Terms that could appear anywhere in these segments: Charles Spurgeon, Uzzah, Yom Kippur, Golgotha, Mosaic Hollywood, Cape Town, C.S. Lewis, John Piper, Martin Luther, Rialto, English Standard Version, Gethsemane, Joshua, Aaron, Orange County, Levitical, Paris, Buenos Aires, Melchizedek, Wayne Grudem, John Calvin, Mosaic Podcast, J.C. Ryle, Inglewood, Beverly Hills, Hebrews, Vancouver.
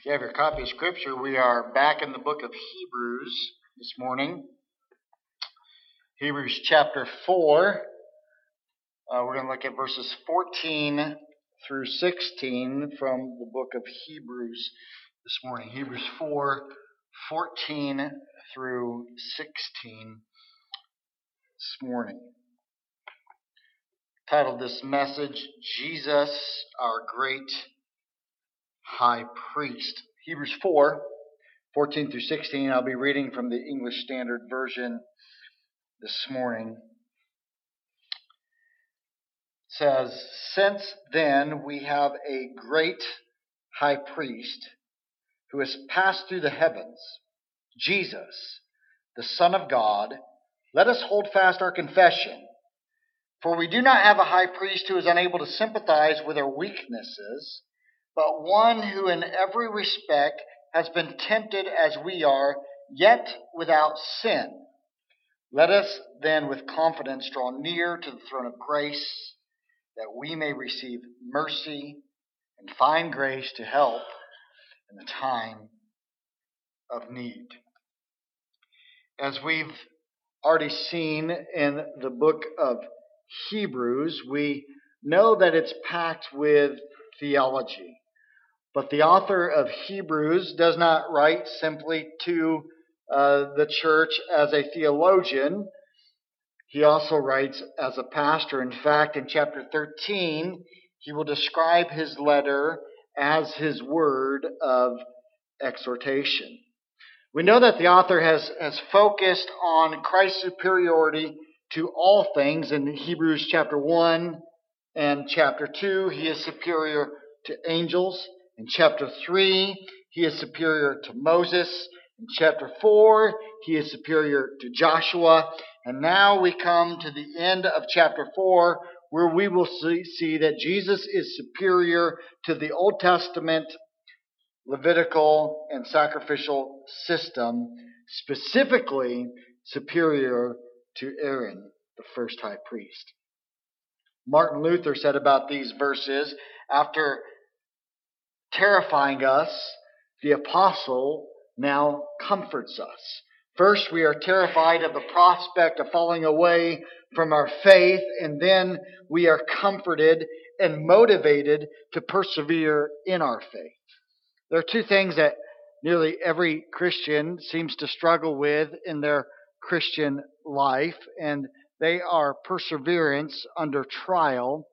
If you have your copy of Scripture, we are back in the book of Hebrews this morning. Hebrews chapter 4. We're going to look at verses 14 through 16 from the book of Hebrews this morning. Hebrews 4, 14 through 16 this morning. Titled this message, Jesus, Our Great High Priest. Hebrews 4, 14 through 16. I'll be reading from the English Standard Version this morning. It says, "Since then we have a great high priest who has passed through the heavens, Jesus, the Son of God. Let us hold fast our confession. For we do not have a high priest who is unable to sympathize with our weaknesses, but one who in every respect has been tempted as we are, yet without sin. Let us then with confidence draw near to the throne of grace, that we may receive mercy and find grace to help in the time of need." As we've already seen in the book of Hebrews, we know that it's packed with theology. But the author of Hebrews does not write simply to the church as a theologian. He also writes as a pastor. In fact, in chapter 13, he will describe his letter as his word of exhortation. We know that the author has focused on Christ's superiority to all things. In Hebrews chapter 1 and chapter 2, he is superior to angels. In chapter 3, he is superior to Moses. In chapter 4, he is superior to Joshua. And now we come to the end of chapter 4, where we will see that Jesus is superior to the Old Testament, Levitical, and sacrificial system, specifically superior to Aaron, the first high priest. Martin Luther said about these verses, "After terrifying us, the apostle now comforts us. First, we are terrified of the prospect of falling away from our faith, and then we are comforted and motivated to persevere in our faith." There are two things that nearly every Christian seems to struggle with in their Christian life, and they are perseverance under trial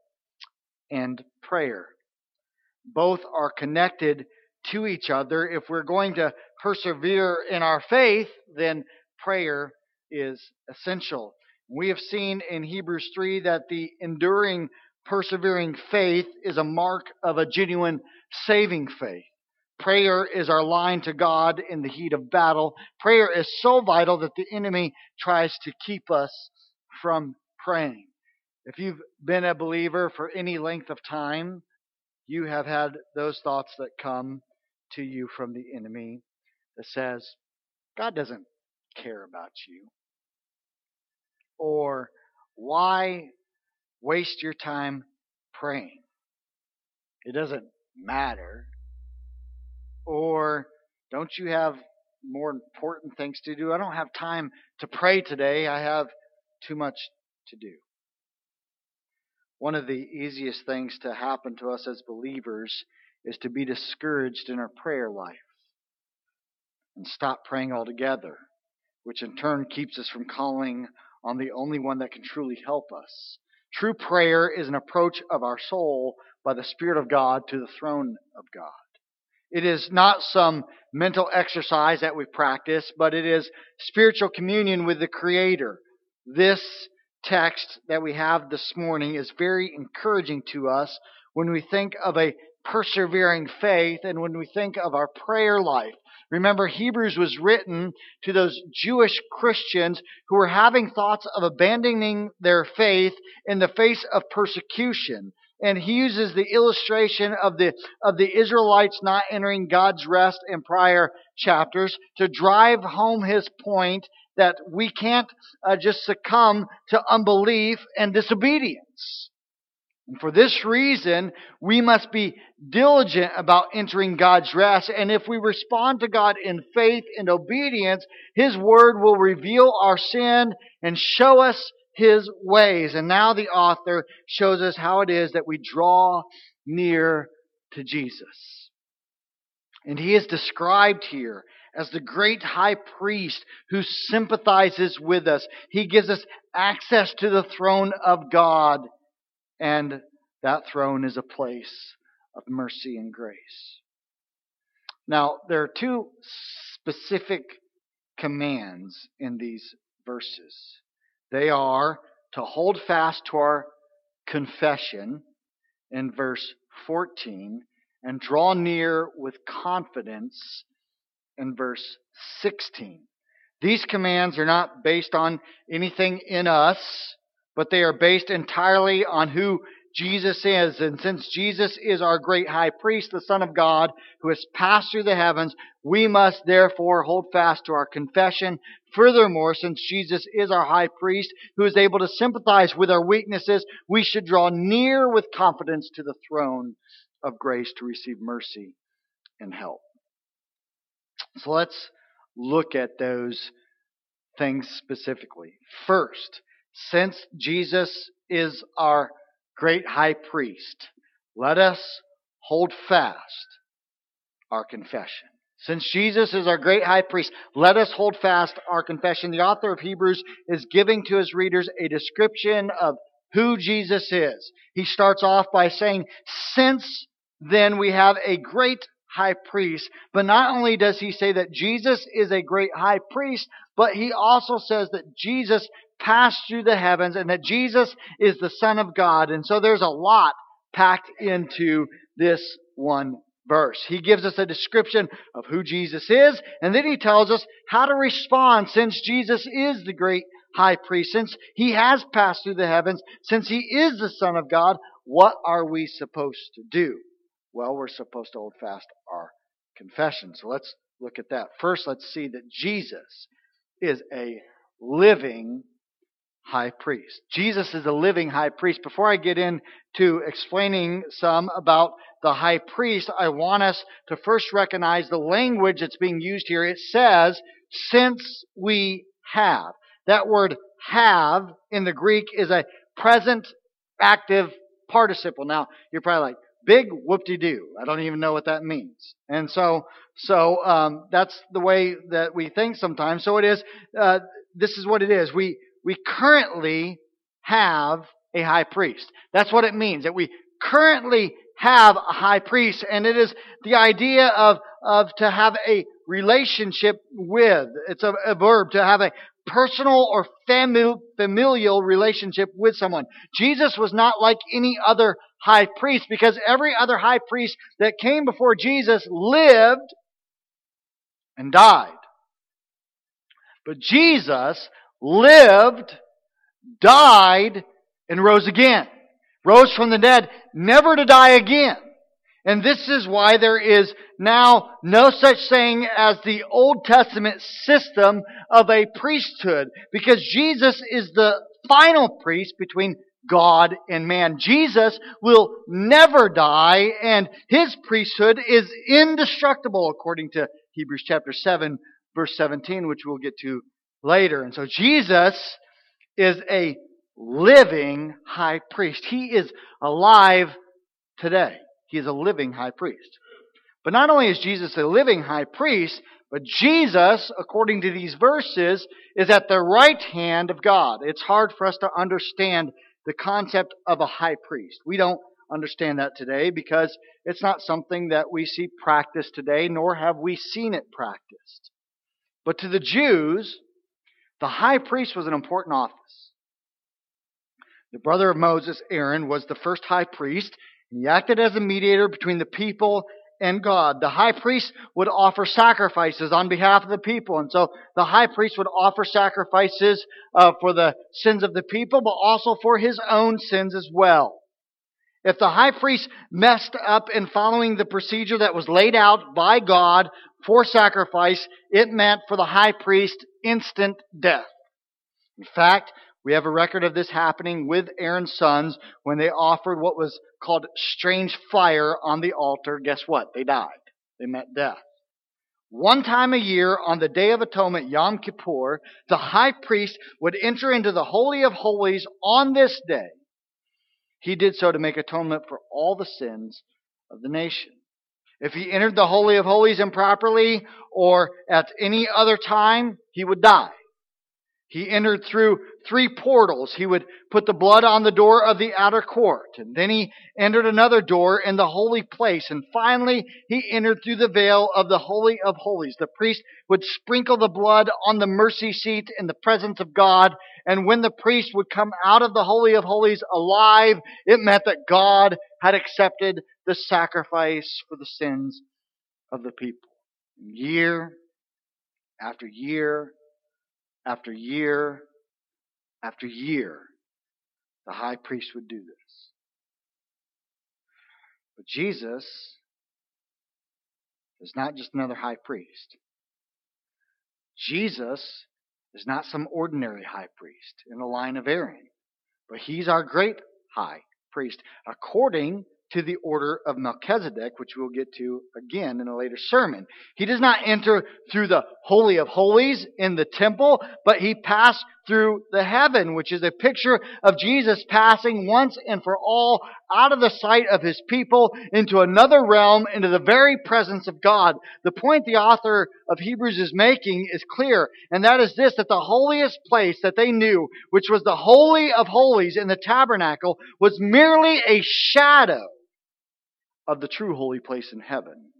and prayer. Both are connected to each other. If we're going to persevere in our faith, then prayer is essential. We have seen in Hebrews 3 that the enduring, persevering faith is a mark of a genuine saving faith. Prayer is our line to God in the heat of battle. Prayer is so vital that the enemy tries to keep us from praying. If you've been a believer for any length of time, you have had those thoughts that come to you from the enemy that says, "God doesn't care about you," or "Why waste your time praying? It doesn't matter," or "Don't you have more important things to do? I don't have time to pray today. I have too much to do." One of the easiest things to happen to us as believers is to be discouraged in our prayer life and stop praying altogether, which in turn keeps us from calling on the only one that can truly help us. True prayer is an approach of our soul by the Spirit of God to the throne of God. It is not some mental exercise that we practice, but it is spiritual communion with the Creator. This text that we have this morning is very encouraging to us when we think of a persevering faith and when we think of our prayer life. Remember, Hebrews was written to those Jewish Christians who were having thoughts of abandoning their faith in the face of persecution. And he uses the illustration of the Israelites not entering God's rest in prior chapters to drive home his point that we can't just succumb to unbelief and disobedience. And for this reason, we must be diligent about entering God's rest. And if we respond to God in faith and obedience, His word will reveal our sin and show us His ways. And now the author shows us how it is that we draw near to Jesus. And He is described here as the great high priest who sympathizes with us. He gives us access to the throne of God. And that throne is a place of mercy and grace. Now, there are two specific commands in these verses. They are to hold fast to our confession in verse 14 and draw near with confidence in verse 16. These commands are not based on anything in us, but they are based entirely on who Jesus is. And since Jesus is our great high priest, the Son of God, who has passed through the heavens, we must therefore hold fast to our confession. Furthermore, since Jesus is our high priest, who is able to sympathize with our weaknesses, we should draw near with confidence to the throne of grace to receive mercy and help. So let's look at those things specifically. First, since Jesus is our great high priest, let us hold fast our confession. Since Jesus is our great high priest, let us hold fast our confession. The author of Hebrews is giving to his readers a description of who Jesus is. He starts off by saying, since then we have a great high priest. But not only does he say that Jesus is a great high priest, but he also says that Jesus passed through the heavens and that Jesus is the Son of God. And so there's a lot packed into this one verse. He gives us a description of who Jesus is, and then he tells us how to respond since Jesus is the great high priest, since he has passed through the heavens, since he is the Son of God. What are we supposed to do? Well, we're supposed to hold fast our confession. So let's look at that. First, let's see that Jesus is a living high priest. Jesus is a living high priest. Before I get into explaining some about the high priest, I want us to first recognize the language that's being used here. It says, since we have. That word have in the Greek is a present active participle. Now, you're probably like, big whoop-de-doo. I don't even know what that means. And so that's the way that we think sometimes. So it is, this is what it is. We currently have a high priest. That's what it means, that we currently have a high priest. And it is the idea of to have a relationship with. It's a verb, to have a personal or familial relationship with someone. Jesus was not like any other high priest, because every other high priest that came before Jesus lived and died. But Jesus lived, died, and rose again. Rose from the dead, never to die again. And this is why there is now no such thing as the Old Testament system of a priesthood, because Jesus is the final priest between God and man. Jesus will never die, and his priesthood is indestructible, according to Hebrews chapter 7, verse 17, which we'll get to later. And so Jesus is a living high priest. He is alive today. He is a living high priest. But not only is Jesus a living high priest, but Jesus, according to these verses, is at the right hand of God. It's hard for us to understand the concept of a high priest. We don't understand that today because it's not something that we see practiced today, nor have we seen it practiced. But to the Jews, the high priest was an important office. The brother of Moses, Aaron, was the first high priest, and he acted as a mediator between the people and God. The high priest would offer sacrifices on behalf of the people. And so the high priest would offer sacrifices for the sins of the people, but also for his own sins as well. If the high priest messed up in following the procedure that was laid out by God for sacrifice, it meant for the high priest instant death. In fact, We have a record of this happening with Aaron's sons when they offered what was called strange fire on the altar. Guess what? They died. They met death. One time a year, on the Day of Atonement, Yom Kippur, the high priest would enter into the Holy of Holies on this day. He did so to make atonement for all the sins of the nation. If he entered the Holy of Holies improperly or at any other time, he would die. He entered through three portals. He would put the blood on the door of the outer court, and then he entered another door in the holy place, and finally he entered through the veil of the Holy of Holies. The priest would sprinkle the blood on the mercy seat in the presence of God, and when the priest would come out of the Holy of Holies alive, it meant that God had accepted the sacrifice for the sins of the people. Year after year after year after year, the high priest would do this. But Jesus is not just another high priest. Jesus is not some ordinary high priest in the line of Aaron, but he's our great high priest according to the order of Melchizedek, which we'll get to again in a later sermon. He does not enter through the Holy of Holies in the temple, but he passed through the heaven, which is a picture of Jesus passing once and for all out of the sight of his people into another realm, into the very presence of God. The point the author of Hebrews is making is clear, and that is this, that the holiest place that they knew, which was the Holy of Holies in the tabernacle, was merely a shadow of the true holy place in heaven,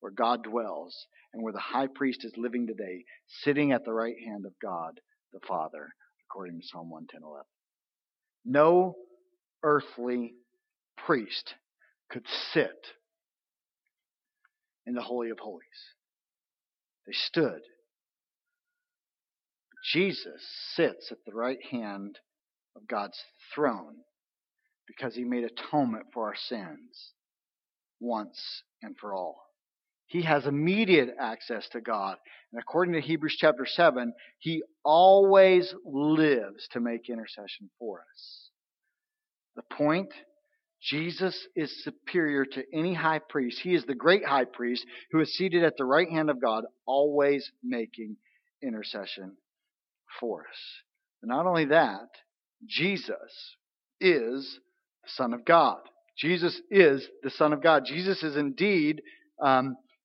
where God dwells and where the high priest is living today, sitting at the right hand of God the Father, according to Psalm 110:11. No earthly priest could sit in the Holy of Holies. They stood. Jesus sits at the right hand of God's throne because he made atonement for our sins once and for all. He has immediate access to God. And according to Hebrews chapter 7, he always lives to make intercession for us. The point, Jesus is superior to any high priest. He is the great high priest who is seated at the right hand of God, always making intercession for us. And not only that, Jesus is the Son of God. Jesus is the Son of God. Jesus is indeed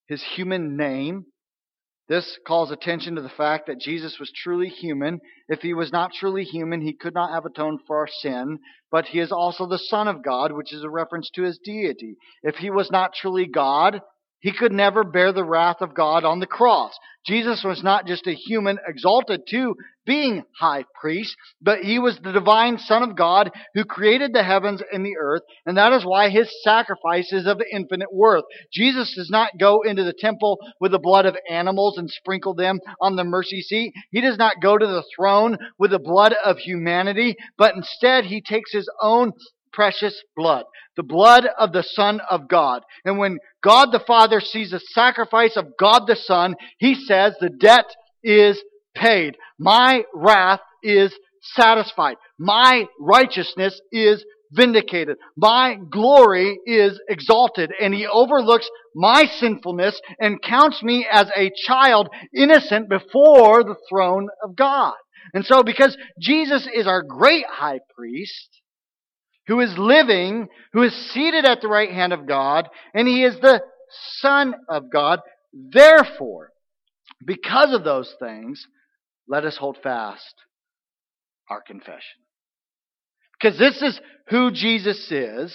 his human name. This calls attention to the fact that Jesus was truly human. If he was not truly human, he could not have atoned for our sin. But he is also the Son of God, which is a reference to his deity. If he was not truly God, he could never bear the wrath of God on the cross. Jesus was not just a human exalted to being high priest, but he was the divine Son of God who created the heavens and the earth, and that is why his sacrifice is of infinite worth. Jesus does not go into the temple with the blood of animals and sprinkle them on the mercy seat. He does not go to the throne with the blood of humanity, but instead he takes his own precious blood, the blood of the Son of God. And when God the Father sees the sacrifice of God the Son, he says, the debt is paid. My wrath is satisfied. My righteousness is vindicated. My glory is exalted. And he overlooks my sinfulness and counts me as a child innocent before the throne of God. And so because Jesus is our great high priest, who is living, who is seated at the right hand of God, and he is the Son of God. Therefore, because of those things, let us hold fast our confession. Because this is who Jesus is,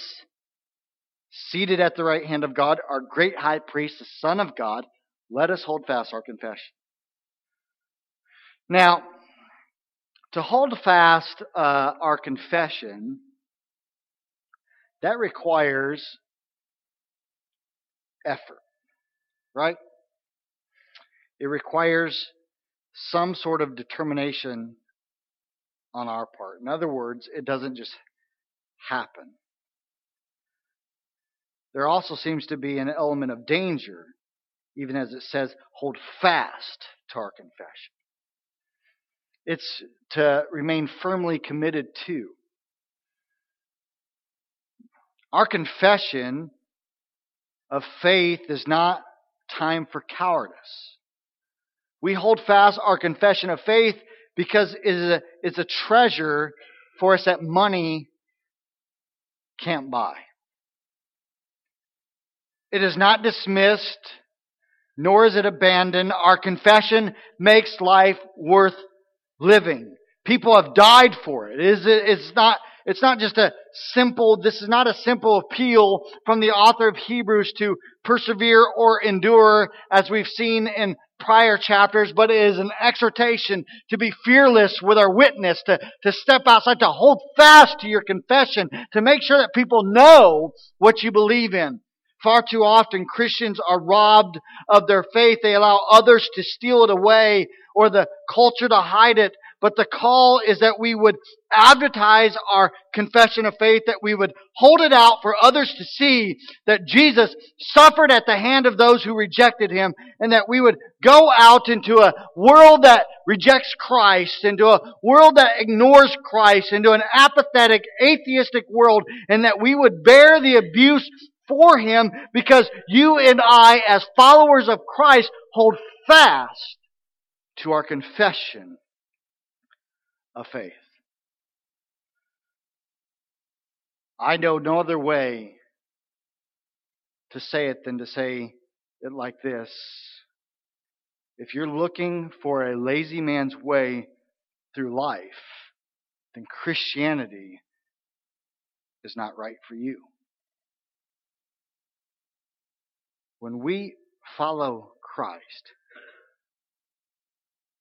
seated at the right hand of God, our great high priest, the Son of God. Let us hold fast our confession. Now, to hold fast our confession, that requires effort, right? It requires some sort of determination on our part. In other words, it doesn't just happen. There also seems to be an element of danger, even as it says, hold fast to our confession. It's to remain firmly committed to. Our confession of faith is not time for cowardice. We hold fast our confession of faith because it's a treasure for us that money can't buy. It is not dismissed, nor is it abandoned. Our confession makes life worth living. People have died for it. It's not just a simple, this is not a simple appeal from the author of Hebrews to persevere or endure as we've seen in prior chapters, but it is an exhortation to be fearless with our witness, to step outside, to hold fast to your confession, to make sure that people know what you believe in. Far too often, Christians are robbed of their faith. They allow others to steal it away or the culture to hide it. But the call is that we would advertise our confession of faith, that we would hold it out for others to see that Jesus suffered at the hand of those who rejected him, and that we would go out into a world that rejects Christ, into a world that ignores Christ, into an apathetic, atheistic world, and that we would bear the abuse for him because you and I, as followers of Christ, hold fast to our confession of faith. I know no other way to say it than to say it like this. If you're looking for a lazy man's way through life, then Christianity is not right for you. When we follow Christ,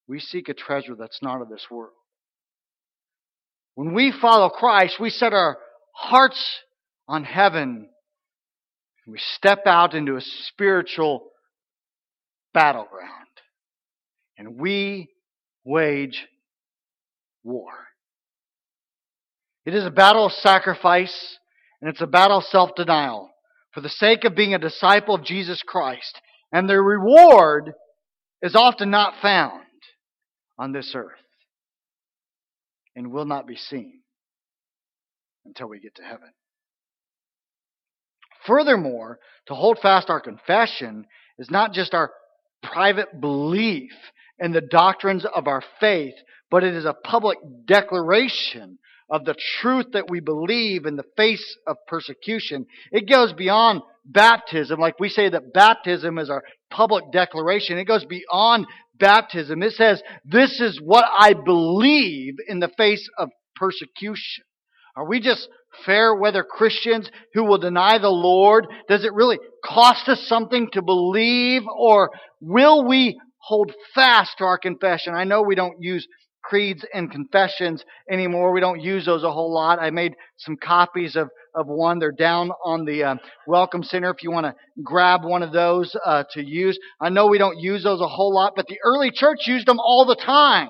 we seek a treasure that's not of this world. When we follow Christ, we set our hearts on heaven. We step out into a spiritual battleground. And we wage war. It is a battle of sacrifice, and it's a battle of self-denial for the sake of being a disciple of Jesus Christ. And the reward is often not found on this earth, and will not be seen until we get to heaven. Furthermore, to hold fast our confession is not just our private belief in the doctrines of our faith, but it is a public declaration of the truth that we believe in the face of persecution. It goes beyond baptism. Like we say that baptism is our public declaration. It goes beyond baptism. It says, this is what I believe in the face of persecution. Are we just fair weather Christians who will deny the Lord? Does it really cost us something to believe, or will we hold fast to our confession? I know we don't use creeds and confessions anymore. We don't use those a whole lot. I made some copies of one. They're down on the Welcome Center if you want to grab one of those to use. I know we don't use those a whole lot, but the early church used them all the time.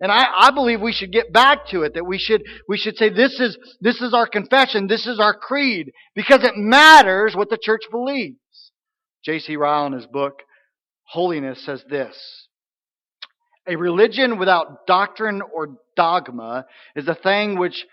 And I believe we should get back to it, that we should say this is our confession, this is our creed, because it matters what the church believes. J.C. Ryle in his book, Holiness, says this: a religion without doctrine or dogma is a thing which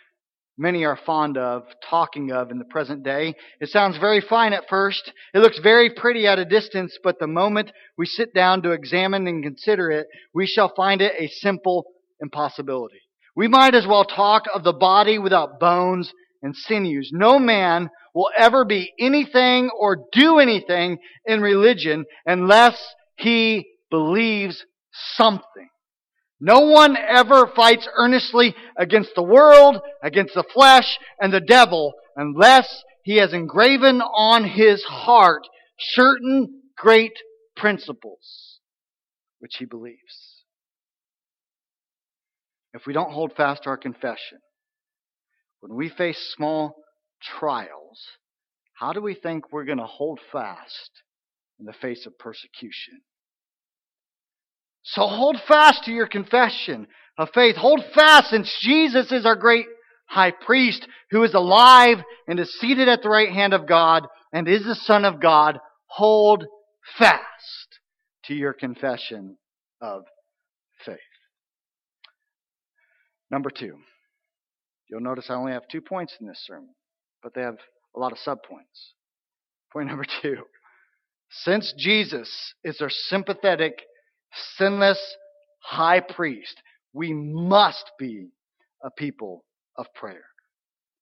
many are fond of talking of in the present day. It sounds very fine at first. It looks very pretty at a distance, but the moment we sit down to examine and consider it, we shall find it a simple impossibility. We might as well talk of the body without bones and sinews. No man will ever be anything or do anything in religion unless he believes something. No one ever fights earnestly against the world, against the flesh, and the devil, unless he has engraven on his heart certain great principles which he believes. If we don't hold fast to our confession, when we face small trials, how do we think we're going to hold fast in the face of persecution? So hold fast to your confession of faith. Hold fast, since Jesus is our great high priest who is alive and is seated at the right hand of God and is the Son of God. Hold fast to your confession of faith. Number two, you'll notice I only have 2 points in this sermon, but they have a lot of subpoints. Point number two, since Jesus is our sympathetic, sinless high priest, we must be a people of prayer.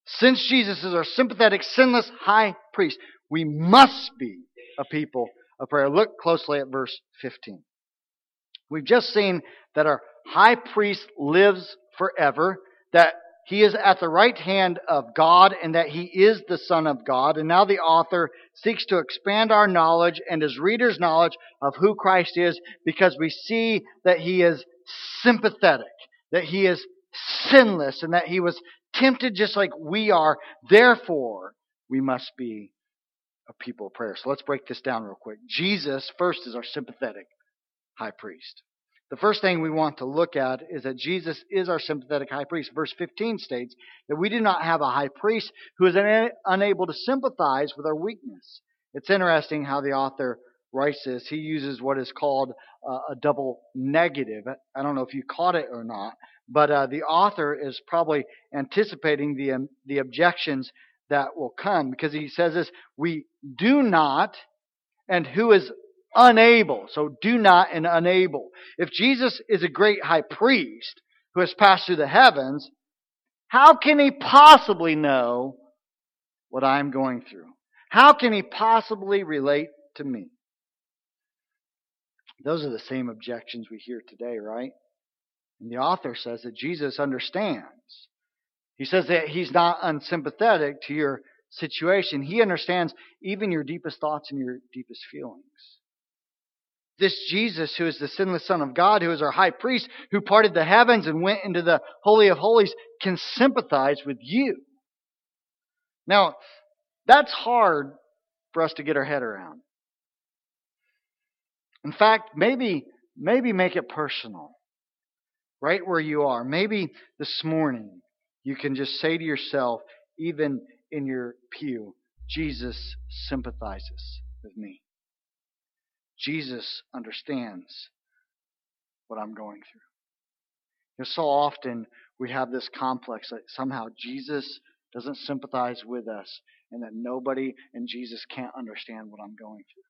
Since Jesus is our sympathetic, sinless high priest, we must be a people of prayer. Look closely at verse 15. We've just seen that our high priest lives forever, that he is at the right hand of God, and that he is the Son of God. And now the author seeks to expand our knowledge and his reader's knowledge of who Christ is, because we see that he is sympathetic, that he is sinless, and that he was tempted just like we are. Therefore, we must be a people of prayer. So let's break this down real quick. Jesus, first, is our sympathetic high priest. The first thing we want to look at is that Jesus is our sympathetic high priest. Verse 15 states that we do not have a high priest who is unable to sympathize with our weakness. It's interesting how the author writes this. He uses what is called a double negative. I don't know if you caught it or not, but the author is probably anticipating the objections that will come, because he says this: we do not, and who is unable. So do not and unable. If Jesus is a great high priest who has passed through the heavens, how can he possibly know what I'm going through? How can he possibly relate to me? Those are the same objections we hear today, right? And the author says that Jesus understands. He says that he's not unsympathetic to your situation. He understands even your deepest thoughts and your deepest feelings. This Jesus, who is the sinless Son of God, who is our high priest, who parted the heavens and went into the Holy of Holies, can sympathize with you. Now, that's hard for us to get our head around. In fact, maybe make it personal. Right where you are. Maybe this morning you can just say to yourself, even in your pew, Jesus sympathizes with me. Jesus understands what I'm going through. You know, so often we have this complex that somehow Jesus doesn't sympathize with us, and that nobody in Jesus can't understand what I'm going through.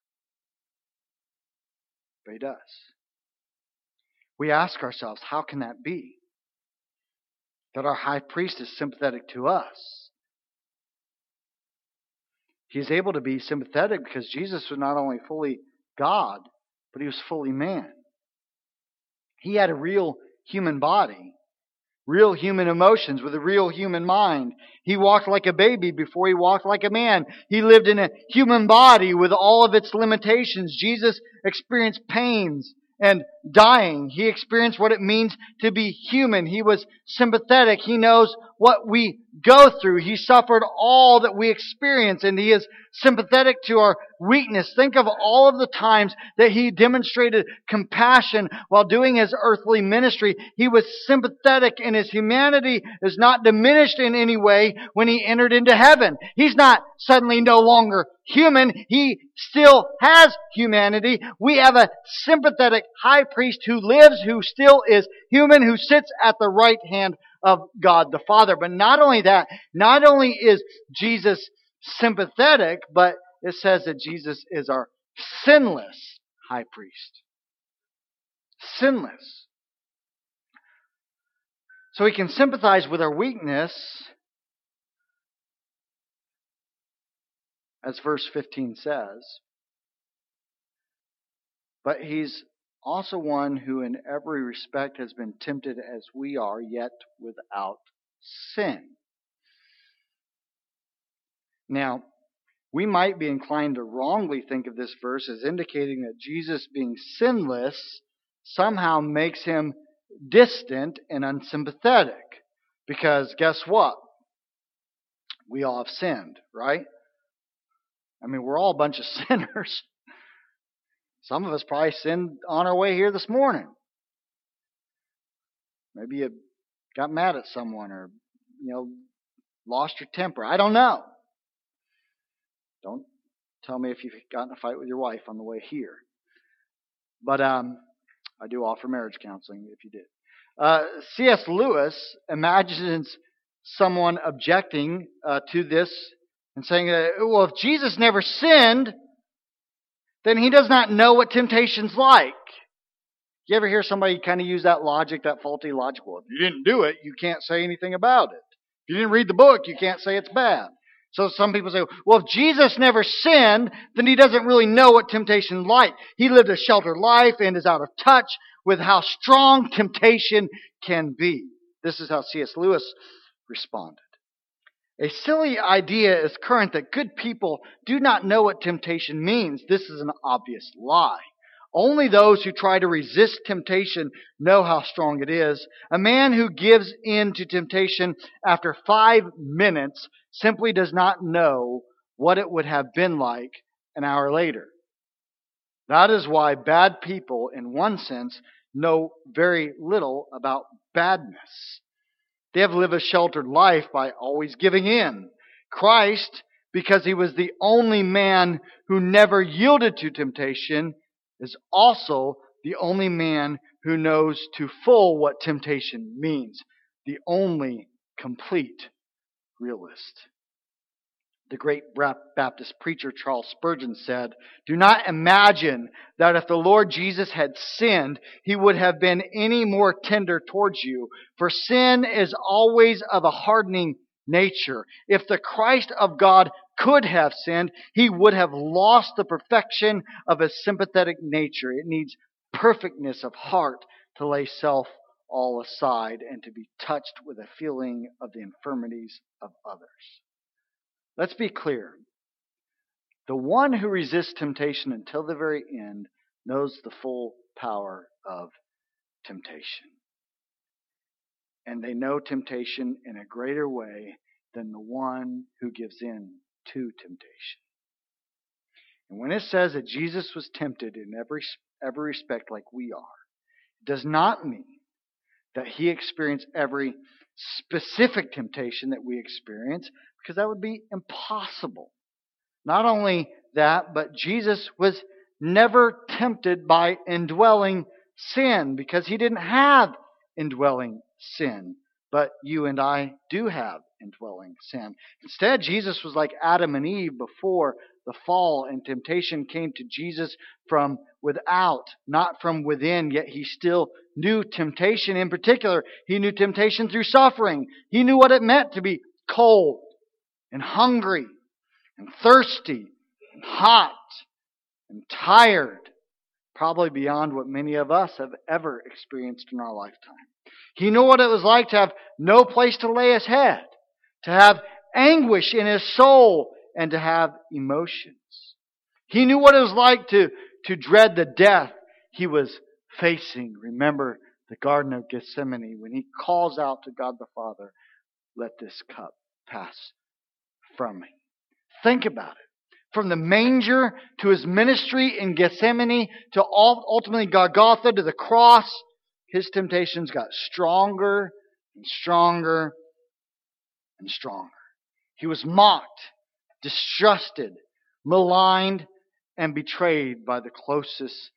But he does. We ask ourselves, how can that be? That our high priest is sympathetic to us. He is able to be sympathetic because Jesus was not only fully God, but he was fully man. He had a real human body, real human emotions with a real human mind. He walked like a baby before he walked like a man. He lived in a human body with all of its limitations. Jesus experienced pains and dying. He experienced what it means to be human. He was sympathetic. He knows what we go through. He suffered all that we experience, and he is sympathetic to our weakness. Think of all of the times that he demonstrated compassion while doing his earthly ministry. He was sympathetic, and his humanity is not diminished in any way when he entered into heaven. He's not suddenly no longer human. He still has humanity. We have a sympathetic high priest who lives, who still is human, who sits at the right hand of God the Father. But not only that, not only is Jesus sympathetic, but it says that Jesus is our sinless high priest. Sinless. So he can sympathize with our weakness, as verse 15 says, but he's also one who in every respect has been tempted as we are, yet without sin. Now, we might be inclined to wrongly think of this verse as indicating that Jesus being sinless somehow makes him distant and unsympathetic. Because guess what? We all have sinned, right? I mean, we're all a bunch of sinners. Some of us probably sinned on our way here this morning. Maybe you got mad at someone, or, you know, lost your temper. I don't know. Don't tell me if you've gotten a fight with your wife on the way here. But I do offer marriage counseling if you did. C.S. Lewis imagines someone objecting to this and saying, well, if Jesus never sinned, then he does not know what temptation's like. You ever hear somebody kind of use that logic, that faulty logic? Well, if you didn't do it, you can't say anything about it. If you didn't read the book, you can't say it's bad. So some people say, well, if Jesus never sinned, then he doesn't really know what temptation's like. He lived a sheltered life and is out of touch with how strong temptation can be. This is how C.S. Lewis responded. A silly idea is current that good people do not know what temptation means. This is an obvious lie. Only those who try to resist temptation know how strong it is. A man who gives in to temptation after 5 minutes simply does not know what it would have been like an hour later. That is why bad people, in one sense, know very little about badness. They have lived a sheltered life by always giving in. Christ, because he was the only man who never yielded to temptation, is also the only man who knows to full what temptation means, the only complete realist. The great Baptist preacher Charles Spurgeon said, "Do not imagine that if the Lord Jesus had sinned, he would have been any more tender towards you, for sin is always of a hardening nature. If the Christ of God could have sinned, he would have lost the perfection of his sympathetic nature. It needs perfectness of heart to lay self all aside and to be touched with a feeling of the infirmities of others." Let's be clear. The one who resists temptation until the very end knows the full power of temptation. And they know temptation in a greater way than the one who gives in to temptation. And when it says that Jesus was tempted in every respect like we are, it does not mean that he experienced every specific temptation that we experience, because that would be impossible. Not only that, but Jesus was never tempted by indwelling sin, because he didn't have indwelling sin. But you and I do have indwelling sin. Instead, Jesus was like Adam and Eve before the fall, and temptation came to Jesus from without, not from within, yet he still knew temptation. In particular, he knew temptation through suffering. He knew what it meant to be cold and hungry and thirsty and hot and tired, probably beyond what many of us have ever experienced in our lifetime. He knew what it was like to have no place to lay his head, to have anguish in his soul, and to have emotions. He knew what it was like to dread the death he was facing. Remember the Garden of Gethsemane when he calls out to God the Father, "Let this cup pass from me." Think about it. From the manger to his ministry in Gethsemane to ultimately Golgotha to the cross, his temptations got stronger and stronger and stronger. He was mocked, distrusted, maligned, and betrayed by the closest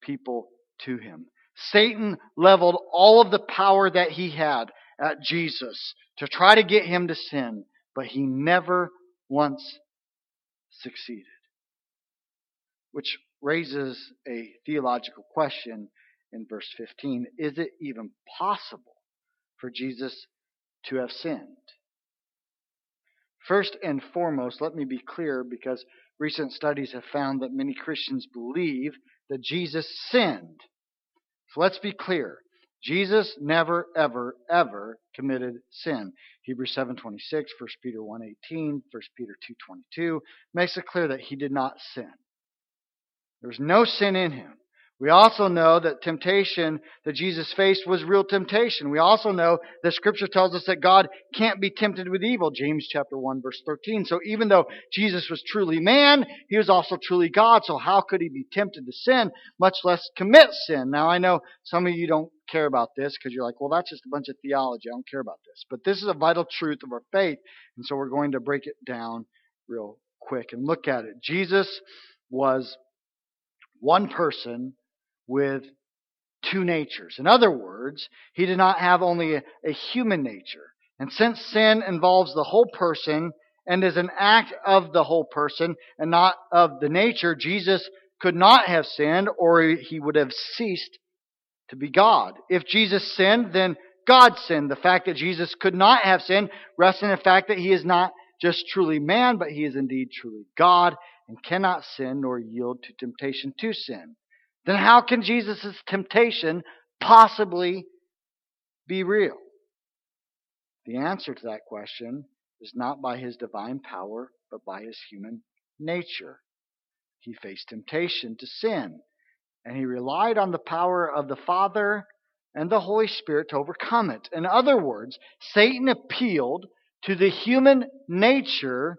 people to him. Satan leveled all of the power that he had at Jesus to try to get him to sin, but he never once succeeded. Which raises a theological question in verse 15. Is it even possible for Jesus to have sinned? First and foremost, let me be clear, because recent studies have found that many Christians believe that Jesus sinned. So let's be clear. Jesus never, ever, ever committed sin. Hebrews 7:26, 1 Peter 1:18, 1 Peter 2:22 makes it clear that he did not sin. There was no sin in him. We also know that temptation that Jesus faced was real temptation. We also know that Scripture tells us that God can't be tempted with evil, James chapter 1, verse 13. So even though Jesus was truly man, he was also truly God. So how could he be tempted to sin, much less commit sin? Now, I know some of you don't care about this because you're like, well, that's just a bunch of theology. I don't care about this. But this is a vital truth of our faith. And so we're going to break it down real quick and look at it. Jesus was one person with two natures. In other words, he did not have only a human nature. And since sin involves the whole person and is an act of the whole person and not of the nature, Jesus could not have sinned, or he would have ceased to be God. If Jesus sinned, then God sinned. The fact that Jesus could not have sinned rests in the fact that he is not just truly man, but he is indeed truly God and cannot sin nor yield to temptation to sin. Then how can Jesus' temptation possibly be real? The answer to that question is not by his divine power, but by his human nature. He faced temptation to sin, and he relied on the power of the Father and the Holy Spirit to overcome it. In other words, Satan appealed to the human nature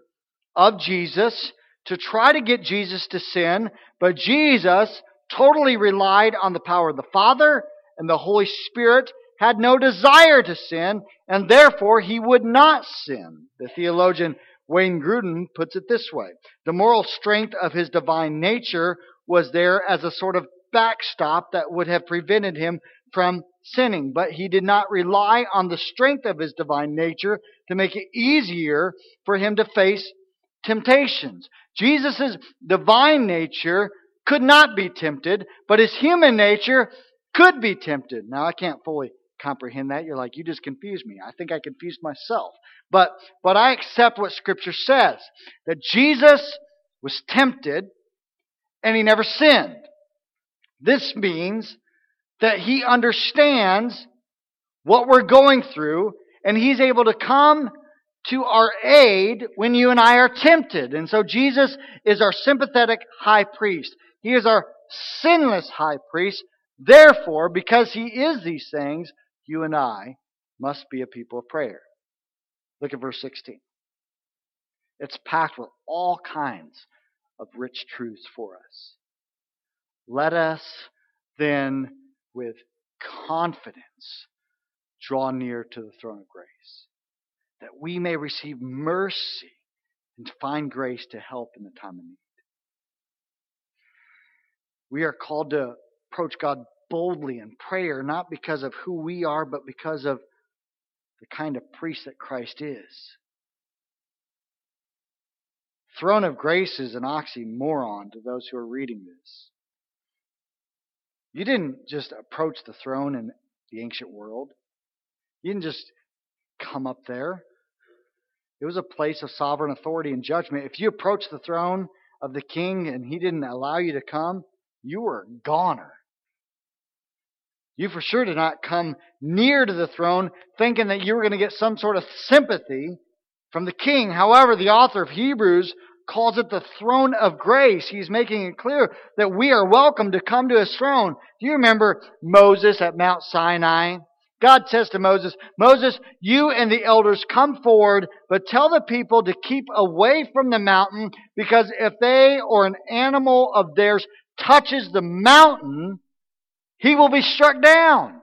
of Jesus to try to get Jesus to sin, but Jesus totally relied on the power of the Father, and the Holy Spirit had no desire to sin, and therefore he would not sin. The theologian Wayne Grudem puts it this way: the moral strength of his divine nature was there as a sort of backstop that would have prevented him from sinning, but he did not rely on the strength of his divine nature to make it easier for him to face temptations. Jesus' divine nature could not be tempted, but his human nature could be tempted. Now, I can't fully comprehend that. You're like, you just confused me. I think I confused myself. But I accept what Scripture says, that Jesus was tempted and he never sinned. This means that he understands what we're going through, and he's able to come to our aid when you and I are tempted. And so Jesus is our sympathetic high priest. He is our sinless high priest. Therefore, because he is these things, you and I must be a people of prayer. Look at verse 16. It's packed with all kinds of rich truths for us. Let us then with confidence draw near to the throne of grace, that we may receive mercy and to find grace to help in the time of need. We are called to approach God boldly in prayer, not because of who we are, but because of the kind of priest that Christ is. Throne of grace is an oxymoron to those who are reading this. You didn't just approach the throne in the ancient world. You didn't just come up there. It was a place of sovereign authority and judgment. If you approached the throne of the king and he didn't allow you to come, you were a goner. You for sure did not come near to the throne thinking that you were going to get some sort of sympathy from the king. However, the author of Hebrews calls it the throne of grace. He's making it clear that we are welcome to come to his throne. Do you remember Moses at Mount Sinai? God says to Moses, "Moses, you and the elders come forward, but tell the people to keep away from the mountain, because if they or an animal of theirs touches the mountain, he will be struck down."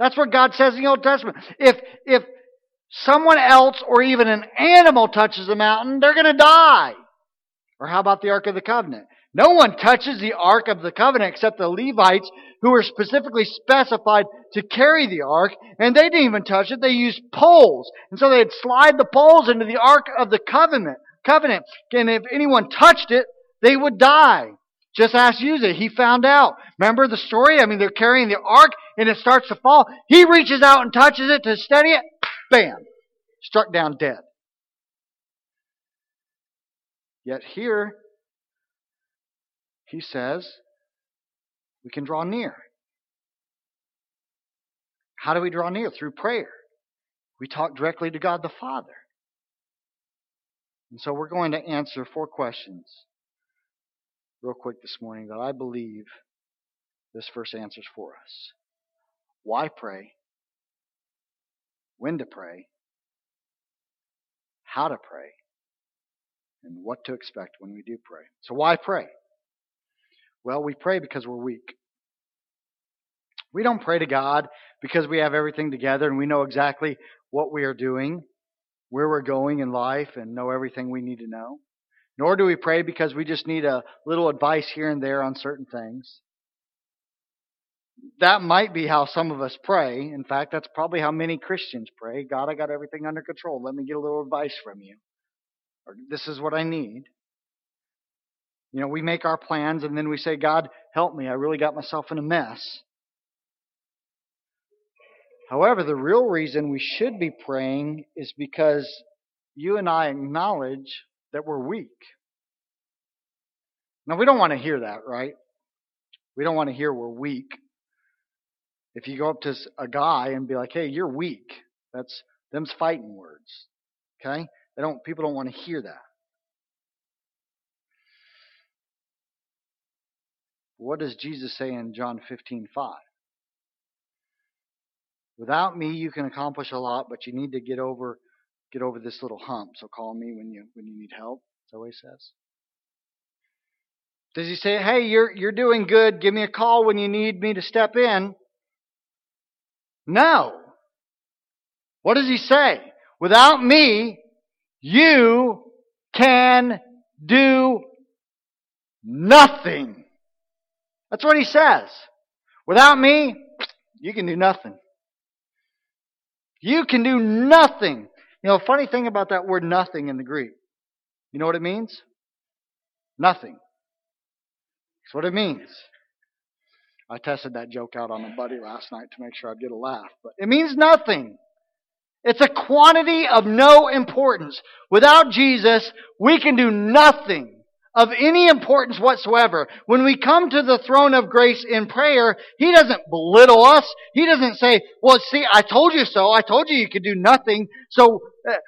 That's what God says in the Old Testament. If someone else or even an animal touches the mountain, they're going to die. Or how about the Ark of the Covenant? No one touches the Ark of the Covenant except the Levites, who were specifically specified to carry the Ark, and they didn't even touch it. They used poles. And so they'd slide the poles into the Ark of the Covenant. And if anyone touched it, they would die. Just ask Uzzah. He found out. Remember the story? I mean, they're carrying the Ark, and it starts to fall. He reaches out and touches it to steady it. Bam! Struck down dead. Yet here, he says, we can draw near. How do we draw near? Through prayer. We talk directly to God the Father. And so we're going to answer four questions real quick this morning that I believe this verse answers for us. Why pray? When to pray, how to pray, and what to expect when we do pray. So why pray? Well, we pray because we're weak. We don't pray to God because we have everything together and we know exactly what we are doing, where we're going in life, and know everything we need to know. Nor do we pray because we just need a little advice here and there on certain things. that might be how some of us pray. In fact, that's probably how many Christians pray. God, I got everything under control. Let me get a little advice from you. Or this is what I need. You know, we make our plans and then we say, God, help me. I really got myself in a mess. However, the real reason we should be praying is because you and I acknowledge that we're weak. Now, we don't want to hear that, right? We don't want to hear we're weak. If you go up to a guy and be like, hey, you're weak, that's them's fighting words. Okay? People don't want to hear that. What does Jesus say in John 15:5? Without me, you can accomplish a lot, but you need to get over this little hump. So call me when you need help. That's what he says. Does he say, hey, you're doing good, give me a call when you need me to step in? No. What does he say? Without me, you can do nothing. That's what he says. Without me, you can do nothing. You can do nothing. You know, funny thing about that word nothing in the Greek. You know what it means? Nothing. That's what it means. I tested that joke out on a buddy last night to make sure I'd get a laugh. But it means nothing. It's a quantity of no importance. Without Jesus, we can do nothing of any importance whatsoever. When we come to the throne of grace in prayer, He doesn't belittle us. He doesn't say, well, see, I told you so. I told you could do nothing. So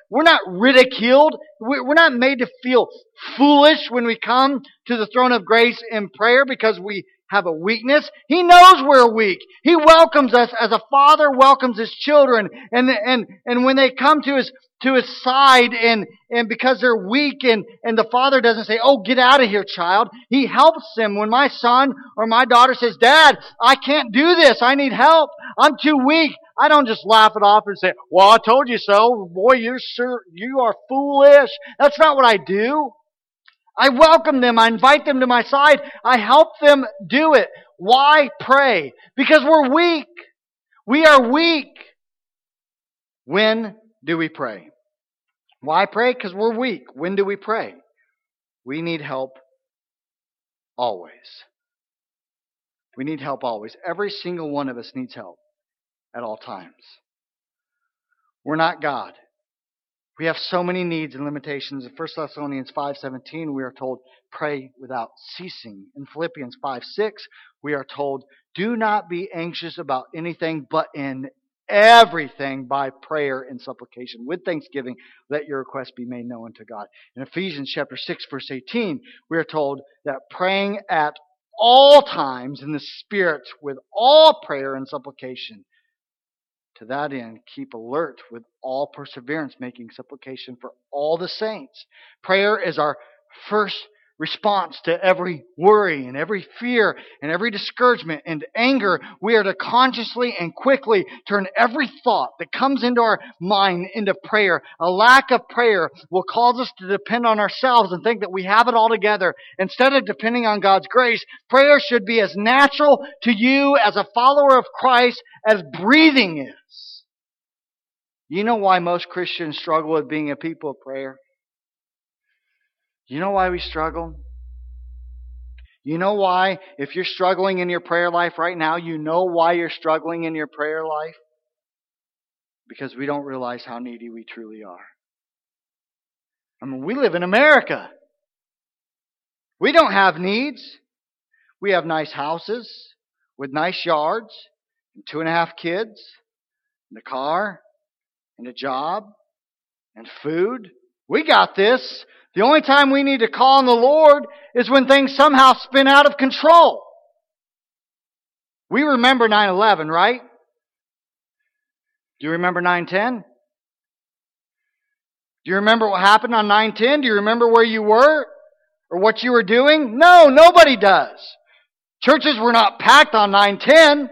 we're not ridiculed. We're not made to feel foolish when we come to the throne of grace in prayer because we have a weakness. He knows we're weak. He welcomes us as a father welcomes his children. And when they come to his side and because they're weak and the father doesn't say, oh, get out of here, child. He helps them. When my son or my daughter says, Dad, I can't do this. I need help. I'm too weak. I don't just laugh it off and say, well, I told you so. Boy, you are foolish. That's not what I do. I welcome them. I invite them to my side. I help them do it. Why pray? Because we're weak. We are weak. When do we pray? Why pray? Because we're weak. When do we pray? We need help always. We need help always. Every single one of us needs help at all times. We're not God. We have so many needs and limitations. In 1 Thessalonians 5:17, we are told, pray without ceasing. In Philippians 5:6, we are told, do not be anxious about anything, but in everything by prayer and supplication. With thanksgiving, let your requests be made known to God. In Ephesians chapter 6, verse 18, we are told that praying at all times in the Spirit with all prayer and supplication. To that end, keep alert with all perseverance, making supplication for all the saints. Prayer is our first response to every worry and every fear and every discouragement and anger. We are to consciously and quickly turn every thought that comes into our mind into prayer. A lack of prayer will cause us to depend on ourselves and think that we have it all together. Instead of depending on God's grace, prayer should be as natural to you as a follower of Christ as breathing is. You know why most Christians struggle with being a people of prayer? You know why we struggle? You know why, if you're struggling in your prayer life right now, you know why you're struggling in your prayer life? Because we don't realize how needy we truly are. I mean, we live in America. We don't have needs. We have nice houses with nice yards, and 2.5 kids, and a car, and a job, and food. We got this. The only time we need to call on the Lord is when things somehow spin out of control. We remember 9/11, right? Do you remember 9/10? Do you remember what happened on 9/10? Do you remember where you were or what you were doing? No, nobody does. Churches were not packed on 9/10.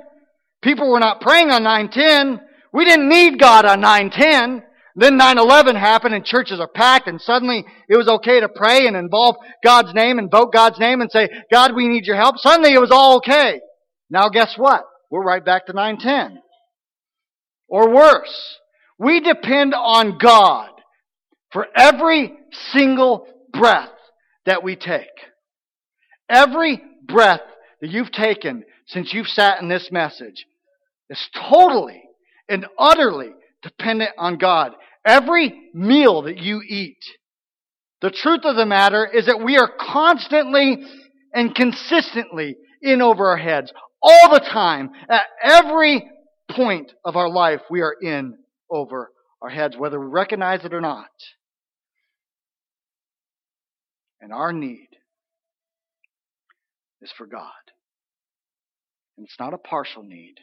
People were not praying on 9/10. We didn't need God on 9/10. Then 9/11 happened and churches are packed and suddenly it was okay to pray and involve God's name, invoke God's name and say, God, we need your help. Suddenly it was all okay. Now guess what? we're right back to 9:10. Or worse. We depend on God for every single breath that we take. Every breath that you've taken since you've sat in this message is totally and utterly dependent on God. Every meal that you eat. The truth of the matter is that we are constantly and consistently in over our heads. All the time, at every point of our life, we are in over our heads, whether we recognize it or not. And our need is for God. And it's not a partial need.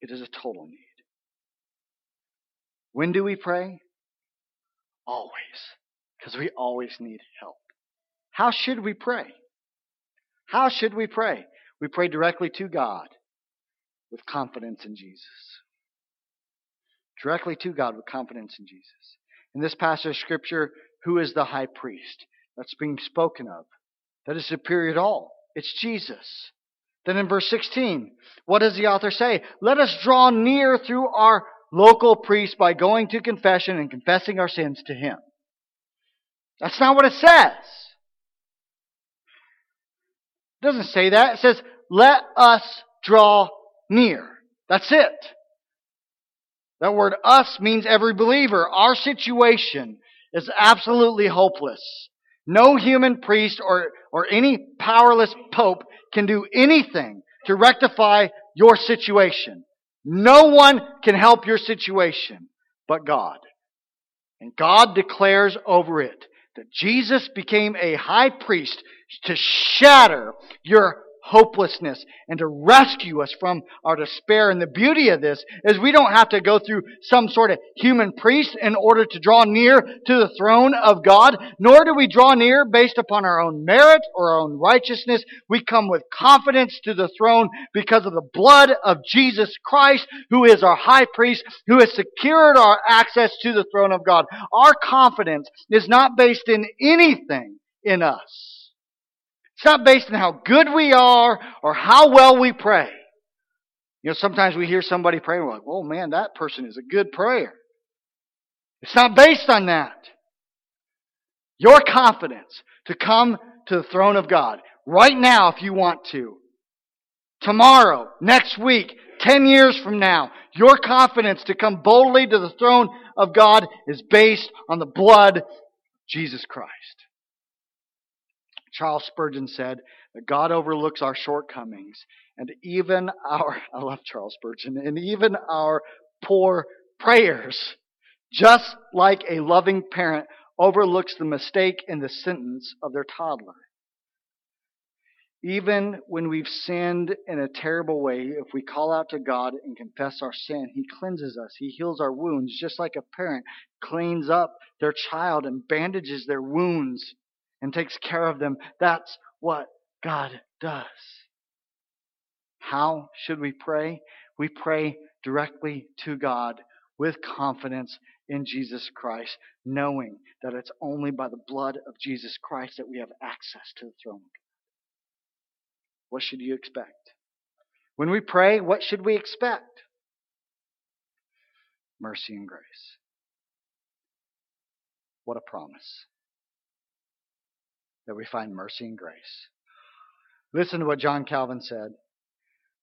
It is a total need. When do we pray? Always. Because we always need help. How should we pray? How should we pray? We pray directly to God with confidence in Jesus. Directly to God with confidence in Jesus. In this passage of Scripture, who is the high priest that's being spoken of? That is superior to all. It's Jesus. Then in verse 16, what does the author say? Let us draw near through our local priest by going to confession and confessing our sins to him. That's not what it says. It doesn't say that. It says, let us draw near. That's it. That word us means every believer. Our situation is absolutely hopeless. No human priest or any powerless pope can do anything to rectify your situation. No one can help your situation but God. And God declares over it that Jesus became a high priest to shatter your hopelessness and to rescue us from our despair. And the beauty of this is we don't have to go through some sort of human priest in order to draw near to the throne of God, nor do we draw near based upon our own merit or our own righteousness. We come with confidence to the throne because of the blood of Jesus Christ, who is our high priest, who has secured our access to the throne of God. Our confidence is not based in anything in us. It's not based on how good we are or how well we pray. You know, sometimes we hear somebody pray and we're like, oh man, that person is a good prayer. It's not based on that. Your confidence to come to the throne of God right now if you want to. Tomorrow, next week, 10 years from now, your confidence to come boldly to the throne of God is based on the blood of Jesus Christ. Charles Spurgeon said that God overlooks our shortcomings and even our, I love Charles Spurgeon, and even our poor prayers, just like a loving parent overlooks the mistake in the sentence of their toddler. Even when we've sinned in a terrible way, if we call out to God and confess our sin, He cleanses us. He heals our wounds, just like a parent cleans up their child and bandages their wounds and takes care of them. That's what God does. How should we pray? We pray directly to God with confidence in Jesus Christ, knowing that it's only by the blood of Jesus Christ that we have access to the throne. What should you expect? When we pray, what should we expect? Mercy and grace. What a promise. That we find mercy and grace. Listen to what John Calvin said.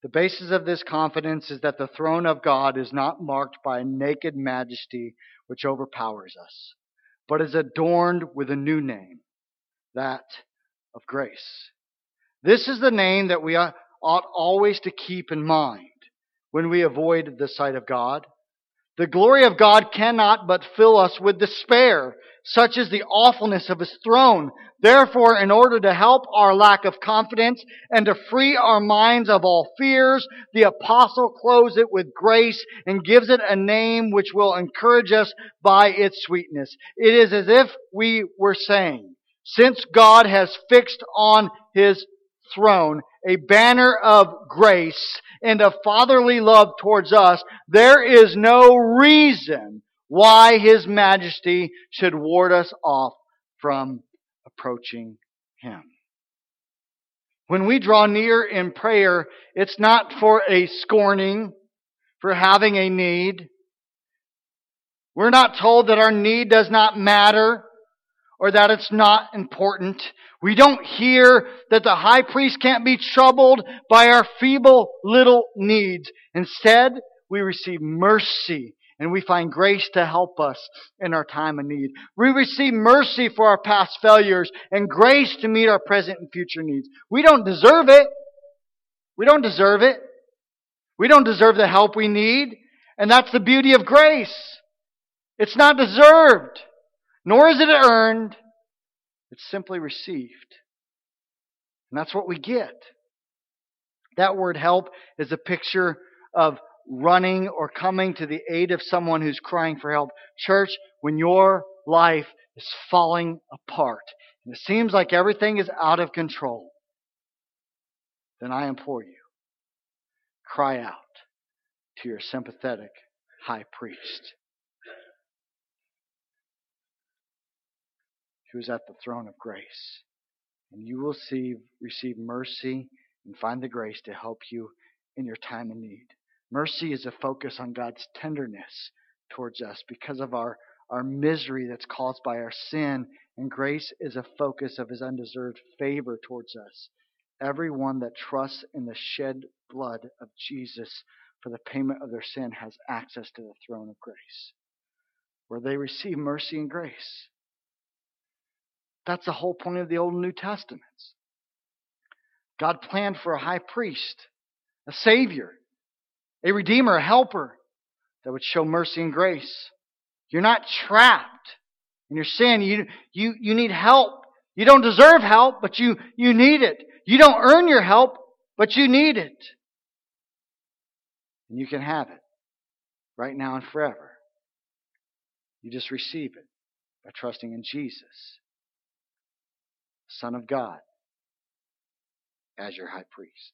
The basis of this confidence is that the throne of God is not marked by a naked majesty which overpowers us, but is adorned with a new name, that of grace. This is the name that we ought always to keep in mind when we avoid the sight of God. The glory of God cannot but fill us with despair, such is the awfulness of His throne. Therefore, in order to help our lack of confidence and to free our minds of all fears, the apostle clothes it with grace and gives it a name which will encourage us by its sweetness. It is as if we were saying, since God has fixed on His throne a banner of grace and of fatherly love towards us, there is no reason why His majesty should ward us off from approaching Him. When we draw near in prayer, it's not for a scorning, for having a need. We're not told that our need does not matter or that it's not important. We don't hear that the high priest can't be troubled by our feeble little needs. Instead, we receive mercy and we find grace to help us in our time of need. We receive mercy for our past failures and grace to meet our present and future needs. We don't deserve it. We don't deserve it. We don't deserve the help we need. And that's the beauty of grace. It's not deserved, nor is it earned. It's simply received. And that's what we get. That word help is a picture of running or coming to the aid of someone who's crying for help. Church, when your life is falling apart, and it seems like everything is out of control, then I implore you, cry out to your sympathetic high priest who's at the throne of grace, and you will receive mercy and find the grace to help you in your time of need. Mercy is a focus on God's tenderness towards us because of our misery that's caused by our sin, and grace is a focus of His undeserved favor towards us. Everyone that trusts in the shed blood of Jesus for the payment of their sin has access to the throne of grace, where they receive mercy and grace. That's the whole point of the Old and New Testaments. God planned for a high priest, a Savior, a Redeemer, a Helper that would show mercy and grace. You're not trapped in your sin. You need help. You don't deserve help, but you need it. You don't earn your help, but you need it. And you can have it right now and forever. You just receive it by trusting in Jesus, Son of God, as your high priest.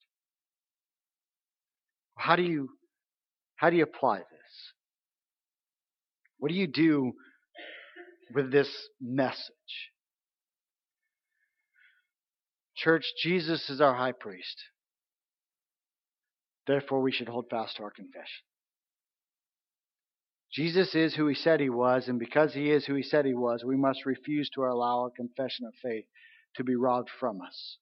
How do you apply this? What do you do with this message? Church, Jesus is our high priest. Therefore, we should hold fast to our confession. Jesus is who He said He was, and because He is who He said He was, we must refuse to allow our confession of faith to be robbed from us.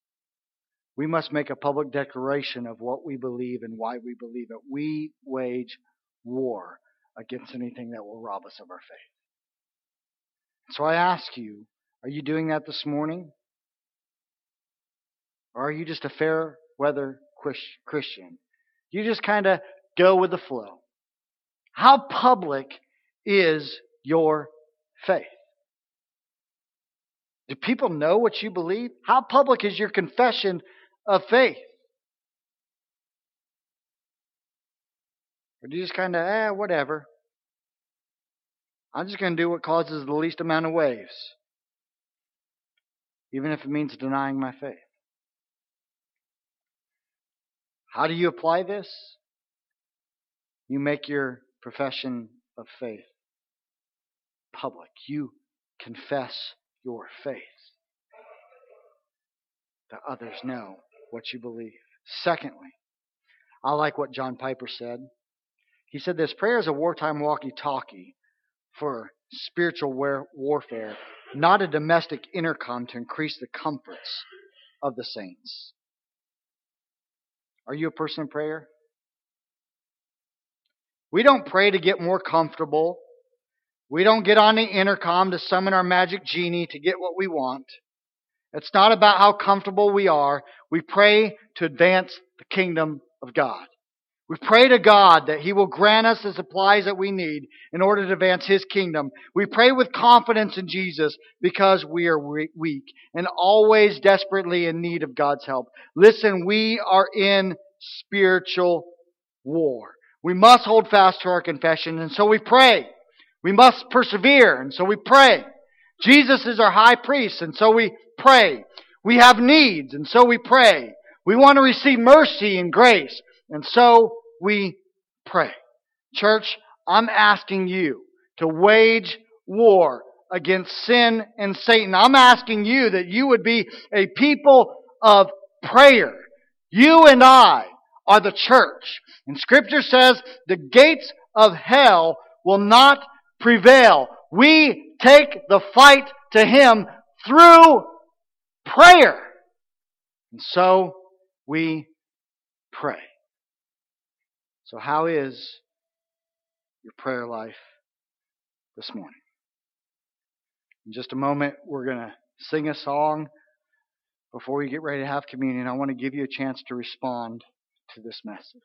We must make a public declaration of what we believe and why we believe it. We wage war against anything that will rob us of our faith. So I ask you, are you doing that this morning? Or are you just a fair weather Christian? You just kind of go with the flow. How public is your faith? Do people know what you believe? How public is your confession of faith? Or do you just kind of, whatever. I'm just going to do what causes the least amount of waves, even if it means denying my faith. How do you apply this? You make your profession of faith public. You confess your faith, that others know what you believe. Secondly, I like what John Piper said. He said this: prayer is a wartime walkie-talkie for spiritual warfare, not a domestic intercom to increase the comforts of the saints. Are you a person in prayer? We don't pray to get more comfortable. We don't get on the intercom to summon our magic genie to get what we want. It's not about how comfortable we are. We pray to advance the kingdom of God. We pray to God that He will grant us the supplies that we need in order to advance His kingdom. We pray with confidence in Jesus because we are weak and always desperately in need of God's help. Listen, we are in spiritual war. We must hold fast to our confession, and so we pray. We must persevere, and so we pray. Jesus is our high priest, and so we pray. We have needs, and so we pray. We want to receive mercy and grace, and so we pray. Church, I'm asking you to wage war against sin and Satan. I'm asking you that you would be a people of prayer. You and I are the church. And Scripture says the gates of hell will not prevail. We take the fight to Him through prayer. And so we pray. So how is your prayer life this morning? In just a moment, we're going to sing a song. Before we get ready to have communion, I want to give you a chance to respond to this message.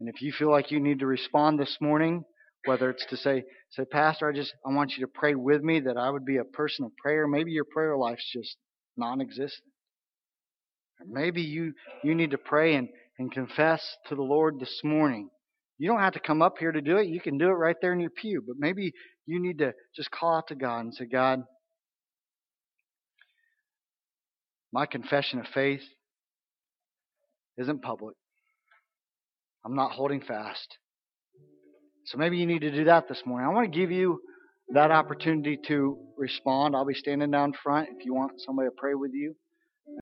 And if you feel like you need to respond this morning, whether it's to say, Pastor, I want you to pray with me that I would be a person of prayer. Maybe your prayer life's just non-existent. Or maybe you need to pray and confess to the Lord this morning. You don't have to come up here to do it. You can do it right there in your pew. But maybe you need to just call out to God and say, God, my confession of faith isn't public. I'm not holding fast. So maybe you need to do that this morning. I want to give you that opportunity to respond. I'll be standing down front if you want somebody to pray with you.